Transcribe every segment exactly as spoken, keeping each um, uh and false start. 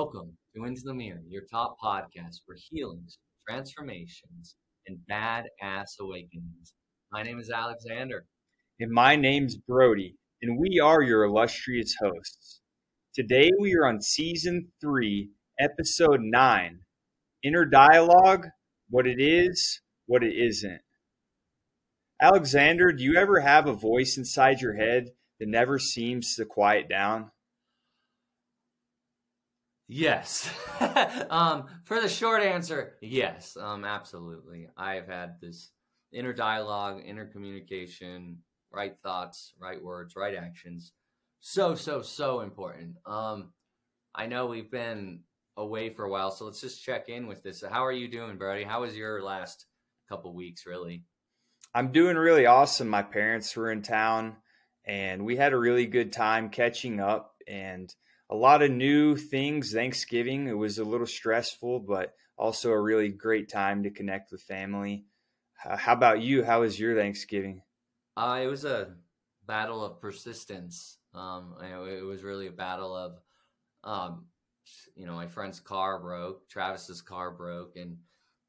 Welcome to Into the Mirror, your top podcast for healings, transformations, and badass awakenings. My name is Alexander. And my name's Brody, and we are your illustrious hosts. Today we are on Season three, Episode nine, Inner Dialogue, What It Is, What It Isn't. Alexander, do you ever have a voice inside your head that never seems to quiet down? Yes. um, for the short answer, yes, um, absolutely. I've had this inner dialogue, inner communication, right thoughts, right words, right actions. So, so, so important. Um, I know we've been away for a while, so let's just check in with this. How are you doing, Brody? How was your last couple weeks, really? I'm doing really awesome. My parents were in town, and we had a really good time catching up, and a lot of new things. Thanksgiving, it was a little stressful, but also a really great time to connect with family. Uh, how about you? How was your Thanksgiving? Uh, it was a battle of persistence. Um, you know, it was really a battle of, um, you know, my friend's car broke, Travis's car broke, and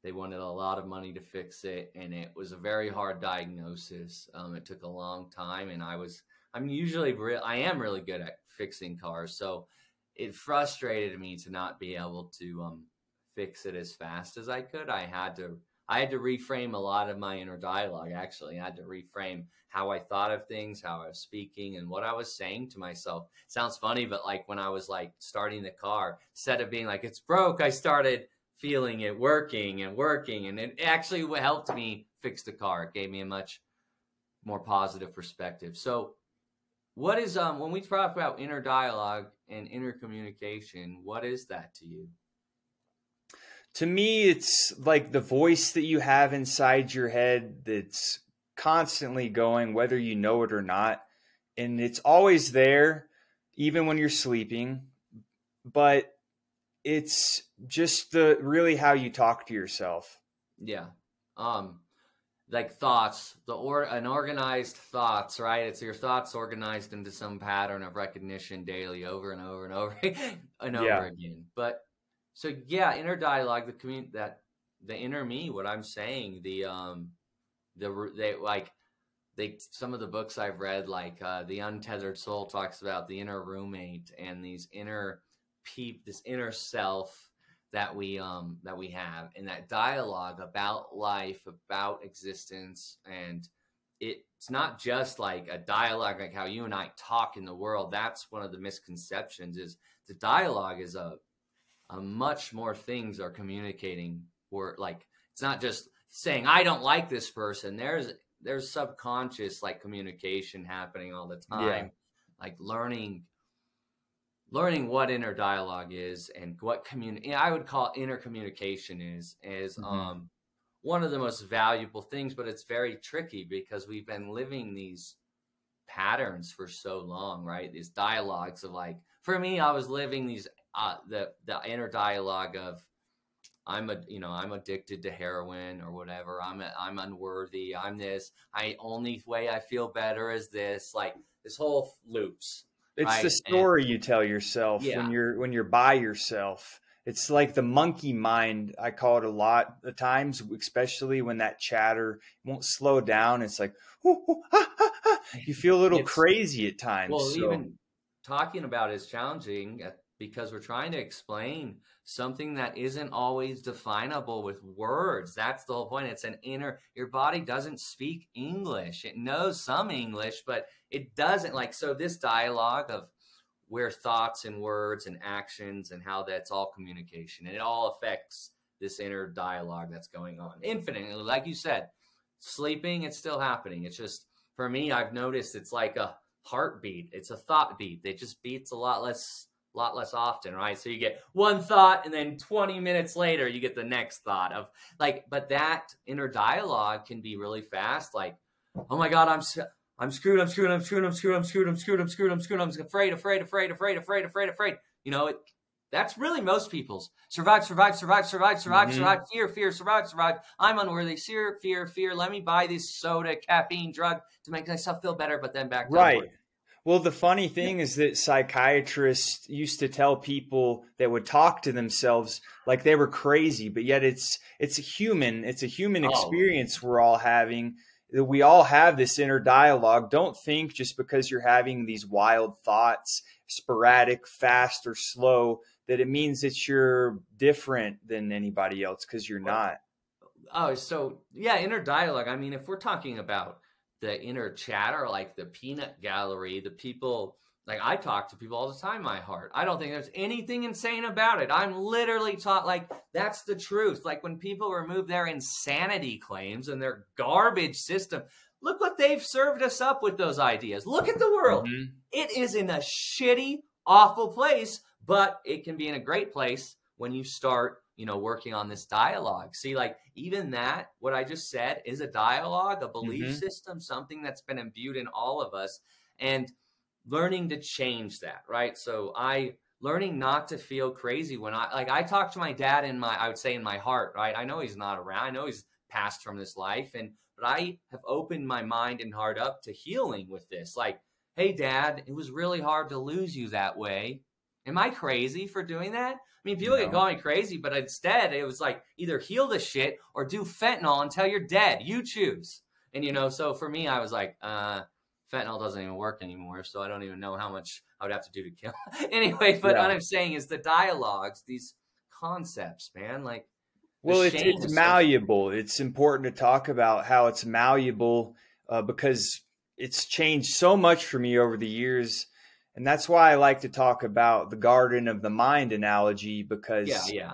they wanted a lot of money to fix it. And it was a very hard diagnosis. Um, it took a long time, and I was I'm usually, re- I am really good at fixing cars. So it frustrated me to not be able to um, fix it as fast as I could. I had to, I had to reframe a lot of my inner dialogue. Actually, I had to reframe how I thought of things, how I was speaking, and what I was saying to myself. It sounds funny, but like when I was like starting the car, instead of being like, it's broke, I started feeling it working and working. And it actually helped me fix the car. It gave me a much more positive perspective. So What is, um, when we talk about inner dialogue and inner communication, what is that to you? To me, it's like the voice that you have inside your head that's constantly going, whether you know it or not. And it's always there, even when you're sleeping. But it's just the really how you talk to yourself. Yeah. Um, like thoughts, the or unorganized thoughts, right? It's your thoughts organized into some pattern of recognition daily, over and over and over and over yeah. again. But so yeah, inner dialogue, the commun that the inner me, what I'm saying, the um, the they like they some of the books I've read, like uh, The Untethered Soul, talks about the inner roommate and these inner peep, this inner self that we um that we have, and that dialogue about life, about existence. And it's not just like a dialogue like how you and I talk in the world. That's one of the misconceptions, is the dialogue is a a much more things are communicating. Or like, it's not just saying I don't like this person. There's there's subconscious like communication happening all the time. Yeah. Like learning Learning what inner dialogue is and what communi- I would call inner communication is, is mm-hmm. um, one of the most valuable things, but it's very tricky because we've been living these patterns for so long, right? These dialogues of like, for me, I was living these, uh, the, the inner dialogue of, I'm a, you know, I'm addicted to heroin or whatever. I'm, a, I'm unworthy. I'm this, I only way I feel better is this, like this whole loops. It's right. The story and, you tell yourself yeah. when you're when you're by yourself. It's like the monkey mind. I call it a lot of times, especially when that chatter won't slow down. It's like, ooh, ooh, ah, ah, ah. You feel a little it's, crazy at times. Well, so. Even talking about it is challenging because we're trying to explain something that isn't always definable with words. That's the whole point. It's an inner, your body doesn't speak English. It knows some English, but it doesn't like, so this dialogue of where thoughts and words and actions and how that's all communication, and it all affects this inner dialogue that's going on infinitely. Like you said, sleeping, it's still happening. It's just, for me, I've noticed it's like a heartbeat. It's a thought beat. It just beats a lot less a lot less often, right? So you get one thought and then twenty minutes later, you get the next thought of like, but that inner dialogue can be really fast. Like, oh my God, I'm, I'm screwed. I'm screwed. I'm screwed. I'm screwed. I'm screwed. I'm screwed. I'm screwed. I'm screwed. I'm afraid, afraid, afraid, afraid, afraid, afraid, afraid. You know, it, that's really most people's survive, survive, survive, survive, survive, mm-hmm. survive, fear, fear, survive, survive. I'm unworthy. Fear, fear, fear. Let me buy this soda, caffeine drug to make myself feel better. But then back. Right. Downward. Well, the funny thing is that psychiatrists used to tell people that would talk to themselves like they were crazy, but yet it's it's a human, it's a human oh. experience we're all having. We all have this inner dialogue. Don't think just because you're having these wild thoughts, sporadic, fast or slow, that it means that you're different than anybody else, because you're not. Oh, so yeah, inner dialogue. I mean, if we're talking about the inner chatter, like the peanut gallery, the people, like I talk to people all the time, my heart. I don't think there's anything insane about it. I'm literally taught, like, that's the truth. Like, when people remove their insanity claims and their garbage system, look what they've served us up with those ideas. Look at the world. Mm-hmm. It is in a shitty, awful place, but it can be in a great place when you start, you know, working on this dialogue. See, like, even that, what I just said is a dialogue, a belief mm-hmm. system, something that's been imbued in all of us, and learning to change that, right? So I, learning not to feel crazy when I, like, I talk to my dad in my, I would say in my heart, right? I know he's not around. I know he's passed from this life, and, but I have opened my mind and heart up to healing with this. Like, hey, Dad, it was really hard to lose you that way. Am I crazy for doing that? I mean, people no. get going crazy, but instead it was like either heal the shit or do fentanyl until you're dead. You choose. And, you know, so for me, I was like, uh, fentanyl doesn't even work anymore. So I don't even know how much I would have to do to kill. Anyway, but yeah. what I'm saying is the dialogues, these concepts, man, like. Well, it's, it's malleable. Stuff. It's important to talk about how it's malleable uh, because it's changed so much for me over the years. And that's why I like to talk about the garden of the mind analogy, because yeah, yeah.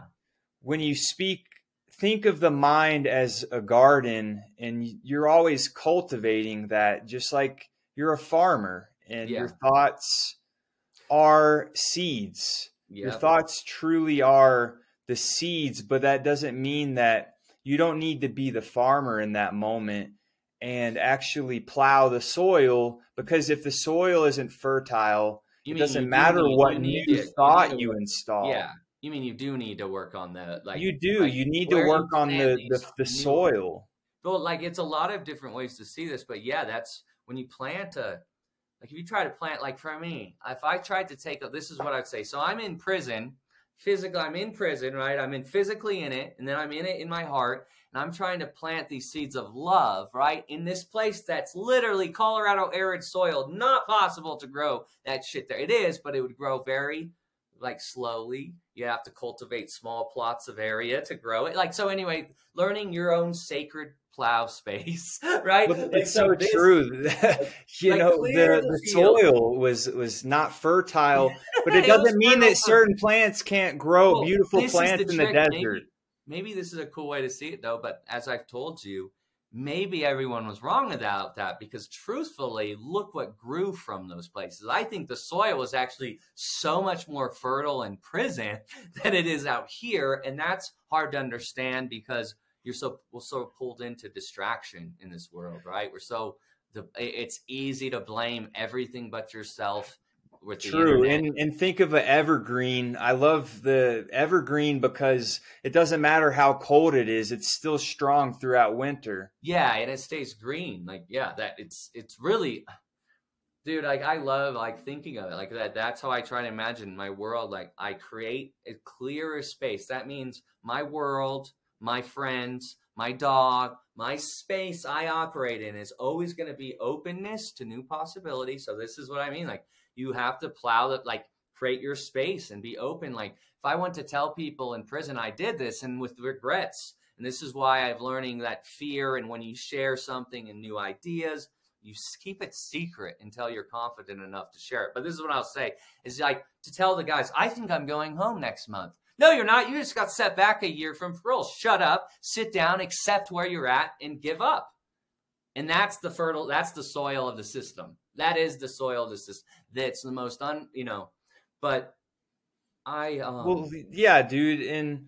when you speak, think of the mind as a garden, and you're always cultivating that, just like you're a farmer, and yeah. your thoughts are seeds. Yeah. Your thoughts truly are the seeds, but that doesn't mean that you don't need to be the farmer in that moment and actually plow the soil, because if the soil isn't fertile, you it doesn't matter need, what new it. thought you, you install. Yeah. You mean you do need to work on the, like, you do, like, you need to work on the, the, the soil. Well, like, it's a lot of different ways to see this, but yeah, that's when you plant a, like, if you try to plant, like, for me, if I tried to take a, this is what I'd say. So I'm in prison, physically, I'm in prison, right? I'm in physically in it. And then I'm in it in my heart. And I'm trying to plant these seeds of love, right? In this place that's literally Colorado arid soil, not possible to grow that shit there. It is, but it would grow very, like, slowly. You have to cultivate small plots of area to grow it. Like, so anyway, learning your own sacred plow space, right? Well, it's so, so this, true. you like, know, the, the, the soil was, was not fertile, but it, it doesn't mean fertile. that certain plants can't grow well, beautiful plants the in trick, the desert. Maybe. Maybe this is a cool way to see it, though, but as I've told you, maybe everyone was wrong about that, because truthfully, look what grew from those places. I think the soil was actually so much more fertile in prison than it is out here, and that's hard to understand because you're so we're so pulled into distraction in this world, right? We're so the it's easy to blame everything but yourself. With True. And and think of an evergreen. I love the evergreen because it doesn't matter how cold it is. It's still strong throughout winter. Yeah. And it stays green. Like, yeah, that it's, it's really, dude, like I love like thinking of it like that. That's how I try to imagine my world. Like I create a clearer space. That means my world, my friends, my dog, my space I operate in is always going to be openness to new possibilities. So this is what I mean. Like, you have to plow that, like create your space and be open. Like if I want to tell people in prison, I did this and with regrets. And this is why I've learning that fear. And when you share something and new ideas, you keep it secret until you're confident enough to share it. But this is what I'll say is like to tell the guys, I think I'm going home next month. No, you're not. You just got set back a year from parole. Shut up, sit down, accept where you're at and give up. And that's the fertile, that's the soil of the system. That is the soil. This is that's the most un, you know, but I, um... well, yeah, dude. And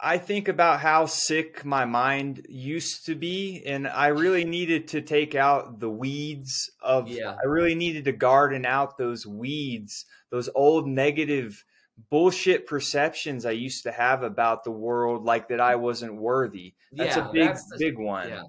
I think about how sick my mind used to be. And I really needed to take out the weeds of, yeah. I really needed to garden out those weeds, those old negative bullshit perceptions I used to have about the world, like that I wasn't worthy. That's yeah, a big, that's the, big one. Yeah.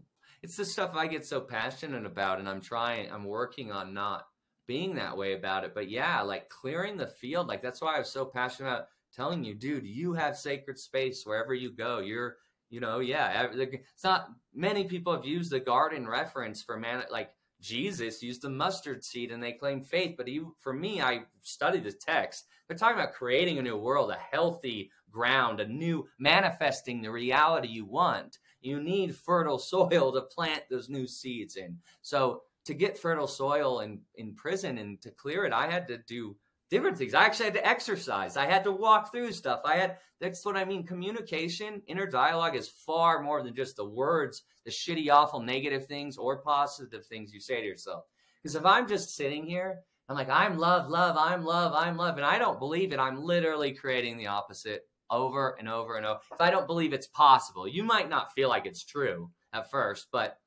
It's the stuff I get so passionate about, and I'm trying, I'm working on not being that way about it. But yeah, like clearing the field, like that's why I was so passionate about telling you, dude, you have sacred space wherever you go. You're, you know, yeah, it's not many people have used the garden reference for man, like Jesus used the mustard seed and they claim faith. But he, for me, I studied the text. They're talking about creating a new world, a healthy ground, a new manifesting the reality you want. You need fertile soil to plant those new seeds in. So to get fertile soil in, in prison and to clear it, I had to do different things. I actually had to exercise. I had to walk through stuff. I had, that's what I mean. Communication, inner dialogue is far more than just the words, the shitty, awful, negative things or positive things you say to yourself. Because if I'm just sitting here, I'm like, I'm love, love, I'm love, I'm love. And I don't believe it. I'm literally creating the opposite over and over and over. If I don't believe it's possible, you might not feel like it's true at first, but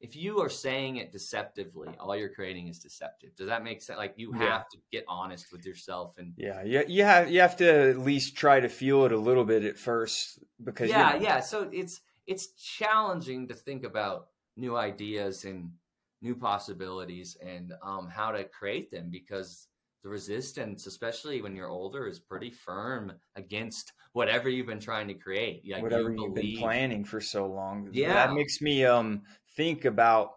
if you are saying it deceptively, all you're creating is deceptive. Does that make sense? Like you have yeah. to get honest with yourself. And yeah, you, you have, you have to at least try to feel it a little bit at first because yeah, you know. yeah. So it's, it's challenging to think about new ideas and new possibilities and um, how to create them because the resistance, especially when you're older, is pretty firm against whatever you've been trying to create. Like whatever you believe. You've been planning for so long. Yeah. That makes me um think about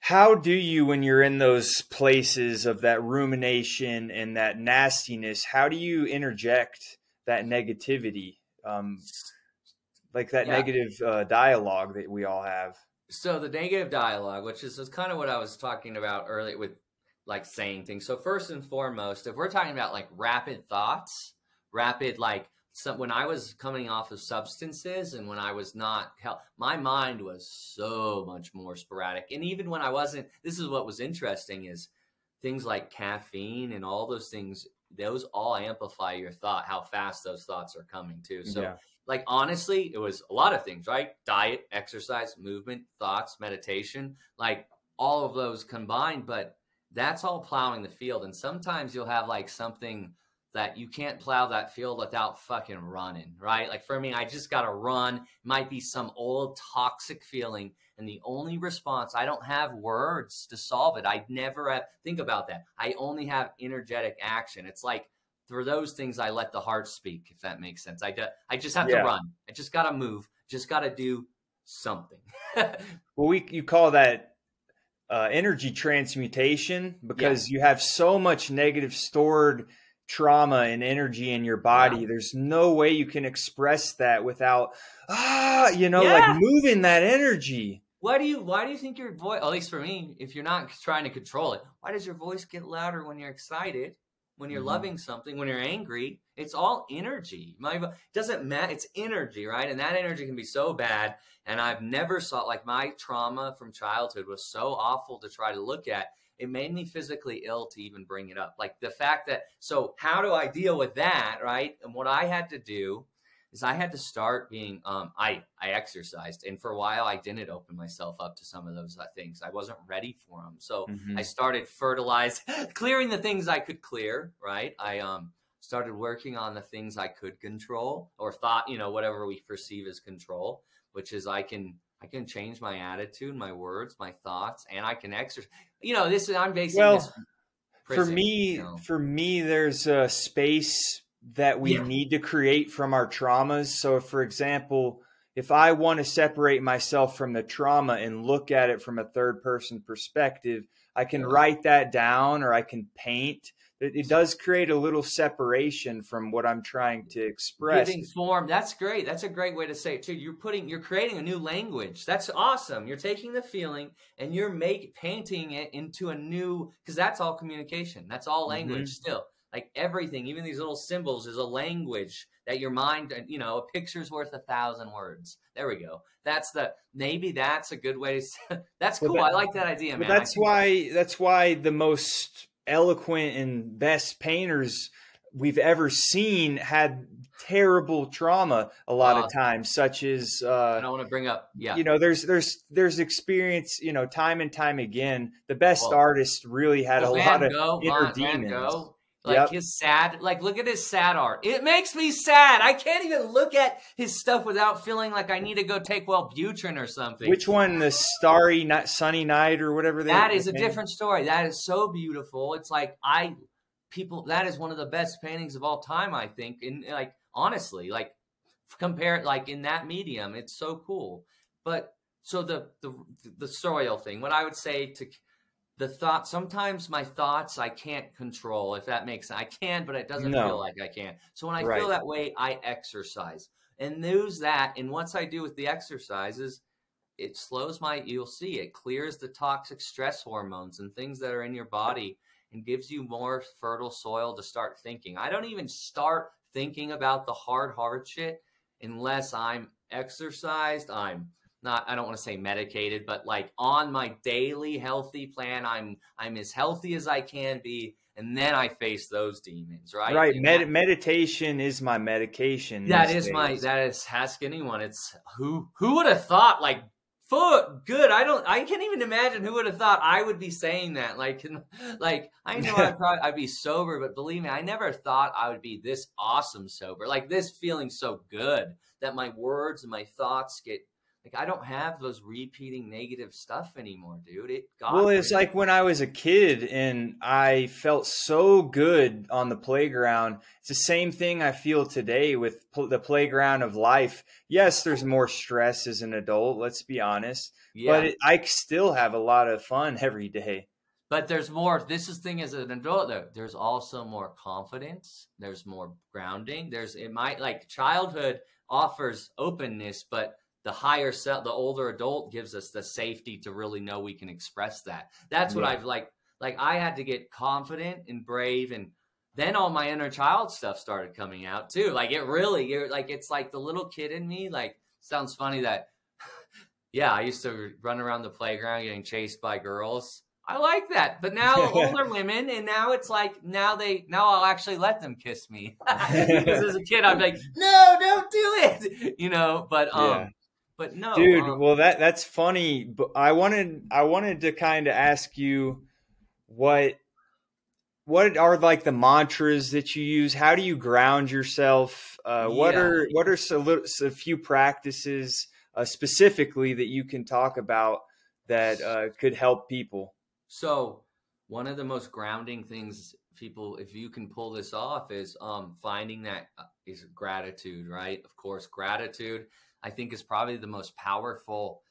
how do you, when you're in those places of that rumination and that nastiness, how do you interject that negativity? Um, like that yeah. negative uh, dialogue that we all have. So the negative dialogue, which is, is kind of what I was talking about earlier with like saying things. So first and foremost, if we're talking about like rapid thoughts, rapid, like some, when I was coming off of substances and when I was not, hel- my mind was so much more sporadic. And even when I wasn't, this is what was interesting is things like caffeine and all those things, those all amplify your thought, how fast those thoughts are coming too. So yeah. like, honestly, it was a lot of things, right? Diet, exercise, movement, thoughts, meditation, like all of those combined, but that's all plowing the field. And sometimes you'll have like something that you can't plow that field without fucking running, right? Like for me, I just got to run. It might be some old toxic feeling. And the only response, I don't have words to solve it. I never have, think about that. I only have energetic action. It's like for those things, I let the heart speak, if that makes sense. I, do, I just have yeah. to run. I just got to move. Just got to do something. Well, we you call that Uh, energy transmutation because yeah. you have so much negative stored trauma and energy in your body. Yeah. There's no way you can express that without, ah, you know, yeah. like moving that energy. Why do you, why do you think your voice, at least for me, if you're not trying to control it, why does your voice get louder when you're excited, when you're mm-hmm. loving something, when you're angry? It's all energy. My doesn't matter. It's energy, right? And that energy can be so bad. And I've never saw, like my trauma from childhood was so awful to try to look at. It made me physically ill to even bring it up. Like the fact that, so how do I deal with that, right? And what I had to do is I had to start being, um, I, I exercised. And for a while, I didn't open myself up to some of those things. I wasn't ready for them. So mm-hmm. I started fertilizing, clearing the things I could clear, right? I, um, started working on the things I could control or thought, you know, whatever we perceive as control, which is I can, I can change my attitude, my words, my thoughts, and I can exercise, you know, this is, I'm basically, well, prison, for me, you know? for me, there's a space that we yeah. need to create from our traumas. So for example, if I want to separate myself from the trauma and look at it from a third person perspective, I can yeah. write that down or I can paint. It does create a little separation from what I'm trying to express. Giving form. That's great. That's a great way to say it too. You're putting, you're creating a new language. That's awesome. You're taking the feeling and you're make painting it into a new, because that's all communication. That's all language mm-hmm. still. Like everything, even these little symbols is a language that your mind, you know, a picture's worth a thousand words. There we go. That's the, maybe that's a good way to, that's cool. That, I like that idea, man. That's why, that's why the most eloquent and best painters we've ever seen had terrible trauma a lot uh, of times, such as uh I don't want to bring up yeah you know there's there's there's experience, you know, time and time again the best well, artists really had well, a lot of inner demons. Van Gogh, Like yep. his sad, like look at his sad art. It makes me sad. I can't even look at his stuff without feeling like I need to go take Wellbutrin or something. Which one? The Starry Night, Sunny Night, or whatever. That is a name. Different story. That is so beautiful. It's like I, people. That is one of the best paintings of all time, I think. And like honestly, like compare it like in that medium, it's so cool. But so the the the soil thing. What I would say to. The thought, sometimes my thoughts I can't control, if that makes sense. I can, but it doesn't no. feel like I can. So when I right. feel that way, I exercise and lose that. And once I do with the exercises, it slows my, you'll see, it clears the toxic stress hormones and things that are in your body and gives you more fertile soil to start thinking. I don't even start thinking about the hard, hard shit unless I'm exercised, I'm not, I don't want to say medicated, but like on my daily healthy plan, I'm I'm as healthy as I can be. And then I face those demons, right? Right. Med- meditation is my medication. That is days. my, that is, ask anyone. It's who, who would have thought like, foot good. I don't, I can't even imagine who would have thought I would be saying that. Like, like I know I'd probably, I'd be sober, but believe me, I never thought I would be this awesome sober, like this feeling so good that my words and my thoughts get, like, I don't have those repeating negative stuff anymore, dude. It got well, it's me. Like when I was a kid and I felt so good on the playground. It's the same thing I feel today with pl- the playground of life. Yes, there's more stress as an adult. Let's be honest. Yeah. But it, I still have a lot of fun every day. But there's more. This is thing as an adult, though. There's also more confidence. There's more grounding. There's it might like childhood offers openness, but the higher self, the older adult gives us the safety to really know we can express that. That's what yeah. I've like, like I had to get confident and brave. And then all my inner child stuff started coming out too. Like it really, you're like, it's like the little kid in me, like sounds funny that, yeah, I used to run around the playground getting chased by girls. I like that. But now older women, and now it's like, now they, now I'll actually let them kiss me. Because as a kid, I'm like, no, don't do it. You know, but, um, yeah. But no, dude. Um, well, that that's funny. But I wanted I wanted to kind of ask you what what are like the mantras that you use? How do you ground yourself? Uh, yeah. What are what are so, so few practices uh, specifically that you can talk about that uh, could help people? So one of the most grounding things, people, if you can pull this off, is um, finding that is gratitude, right? Of course, gratitude. I think is probably the most powerful,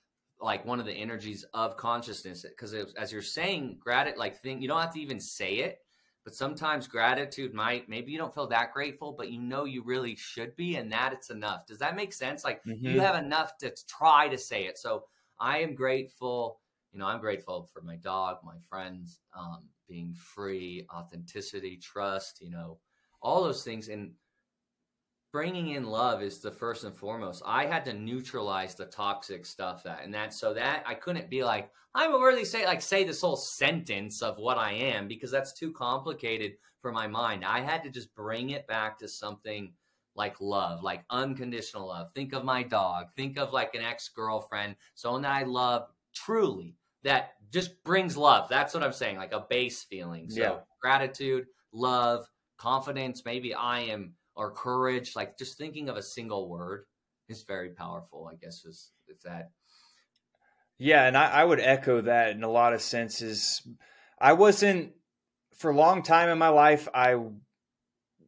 like one of the energies of consciousness. Because as you're saying, gratitude, like thing, you don't have to even say it, but sometimes gratitude might, maybe you don't feel that grateful, but you know you really should be, and that it's enough. Does that make sense? Like mm-hmm. you have enough to try to say it. So I am grateful. You know, I'm grateful for my dog, my friends, um, being free, authenticity, trust, you know, all those things. And bringing in love is the first and foremost. I had to neutralize the toxic stuff that, and that, so that I couldn't be like, I'm a worthy say, like say this whole sentence of what I am, because that's too complicated for my mind. I had to just bring it back to something like love, like unconditional love. Think of my dog, think of like an ex-girlfriend, someone that I love truly, that just brings love. That's what I'm saying. Like a base feeling. So yeah. Gratitude, love, confidence, maybe I am, or courage, like just thinking of a single word is very powerful, I guess, is, is that. Yeah, and I, I would echo that in a lot of senses. I wasn't, for a long time in my life, I,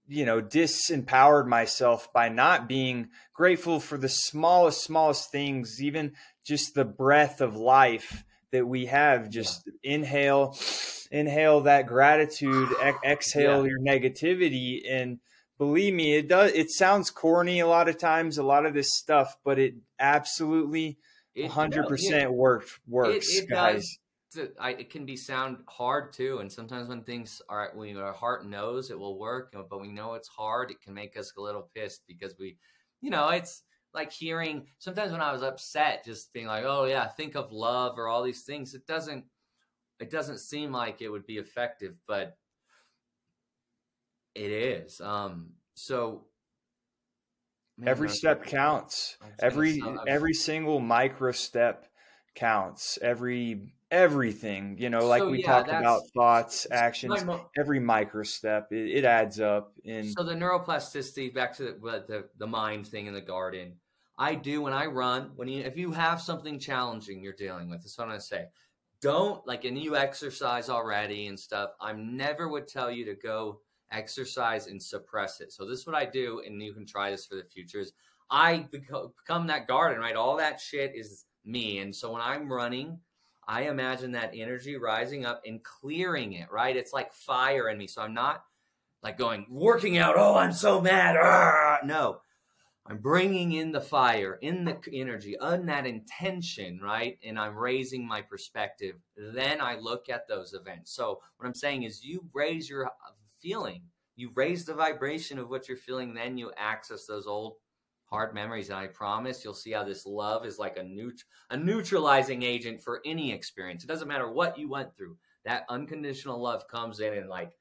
you know, disempowered myself by not being grateful for the smallest, smallest things, even just the breath of life that we have. Just yeah. inhale, inhale that gratitude, ex- exhale yeah. your negativity, and believe me, it does. It sounds corny a lot of times, a lot of this stuff, but it absolutely one hundred percent works, works, it, it guys. Does, it can be sound hard too. And sometimes when things are, when our heart knows it will work, but we know it's hard, it can make us a little pissed because we, you know, it's like hearing sometimes when I was upset, just being like, oh yeah, think of love or all these things. It doesn't, it doesn't seem like it would be effective, but it is. Um, so man, every step gonna, counts. Every, every single micro step counts. Every everything, you know, like so, we yeah, talked about thoughts, actions, mo- every micro step, it, it adds up. And so the neuroplasticity, back to the, the the mind thing in the garden. I do when I run, when you, if you have something challenging you're dealing with, that's what I'm gonna say. Don't like, and you exercise already and stuff. I never would tell you to go exercise and suppress it. So this is what I do, and you can try this for the future. Is I become that garden, right? All that shit is me, and so when I'm running, I imagine that energy rising up and clearing it, right? It's like fire in me. So I'm not like going, working out. Oh, I'm so mad. Arrgh. No, I'm bringing in the fire, in the energy, on that intention, right? And I'm raising my perspective. Then I look at those events. So what I'm saying is you raise your feeling. You raise the vibration of what you're feeling. Then you access those old hard memories, and I promise you'll see how this love is like a neut- a neutralizing agent for any experience. It doesn't matter what you went through. That unconditional love comes in and like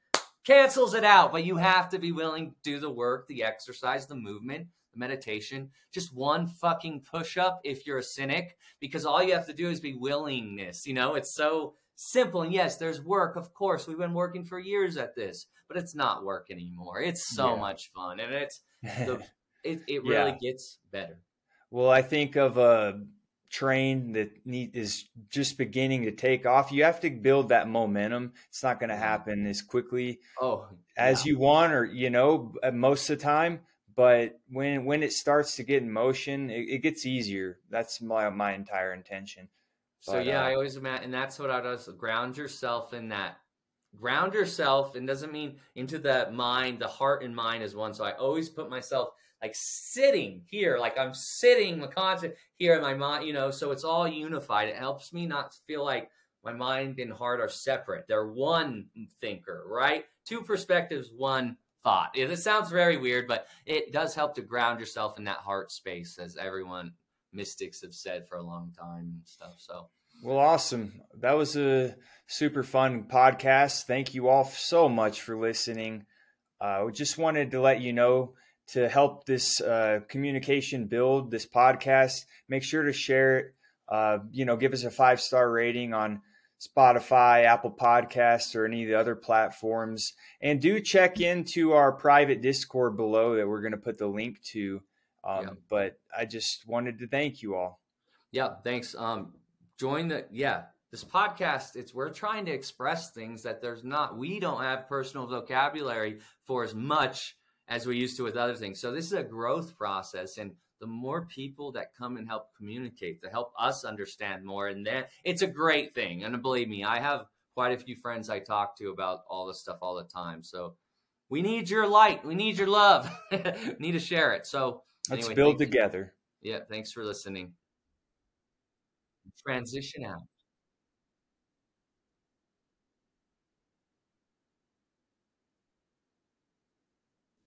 cancels it out. But you have to be willing to do the work, the exercise, the movement, the meditation. Just one fucking push-up if you're a cynic, because all you have to do is be willingness. You know, it's so simple. And yes, there's work. Of course, we've been working for years at this, but it's not work anymore. It's so yeah. much fun. And it's the... It it really yeah. gets better. Well, I think of a train that need, is just beginning to take off. You have to build that momentum. It's not going to happen as quickly oh, as yeah. you want, or you know, most of the time. But when when it starts to get in motion, it, it gets easier. That's my my entire intention. But, so yeah, uh, I always imagine, and that's what I does. So ground yourself in that. Ground yourself, and doesn't mean into the mind. The heart and mind is one. So I always put myself. Like sitting here, like I'm sitting constant here in my mind, you know, so it's all unified. It helps me not feel like my mind and heart are separate. They're one thinker, right? Two perspectives, one thought. It sounds very weird, but it does help to ground yourself in that heart space, as everyone mystics have said for a long time and stuff. So, well, awesome. That was a super fun podcast. Thank you all so much for listening. I uh, just wanted to let you know, to help this uh, communication build, this podcast, make sure to share it. Uh, you know, give us a five-star rating on Spotify, Apple Podcasts, or any of the other platforms. And do check into our private Discord below that we're going to put the link to. Um, yeah. But I just wanted to thank you all. Yeah, thanks. Um, join the, yeah, this podcast, it's we're trying to express things that there's not, we don't have personal vocabulary for as much as we used to with other things. So this is a growth process, and the more people that come and help communicate, to help us understand more, and then it's a great thing. And believe me, I have quite a few friends I talk to about all this stuff all the time. So we need your light, we need your love, we need to share it. So anyway, let's build together. Yeah, thanks for listening. Transition out.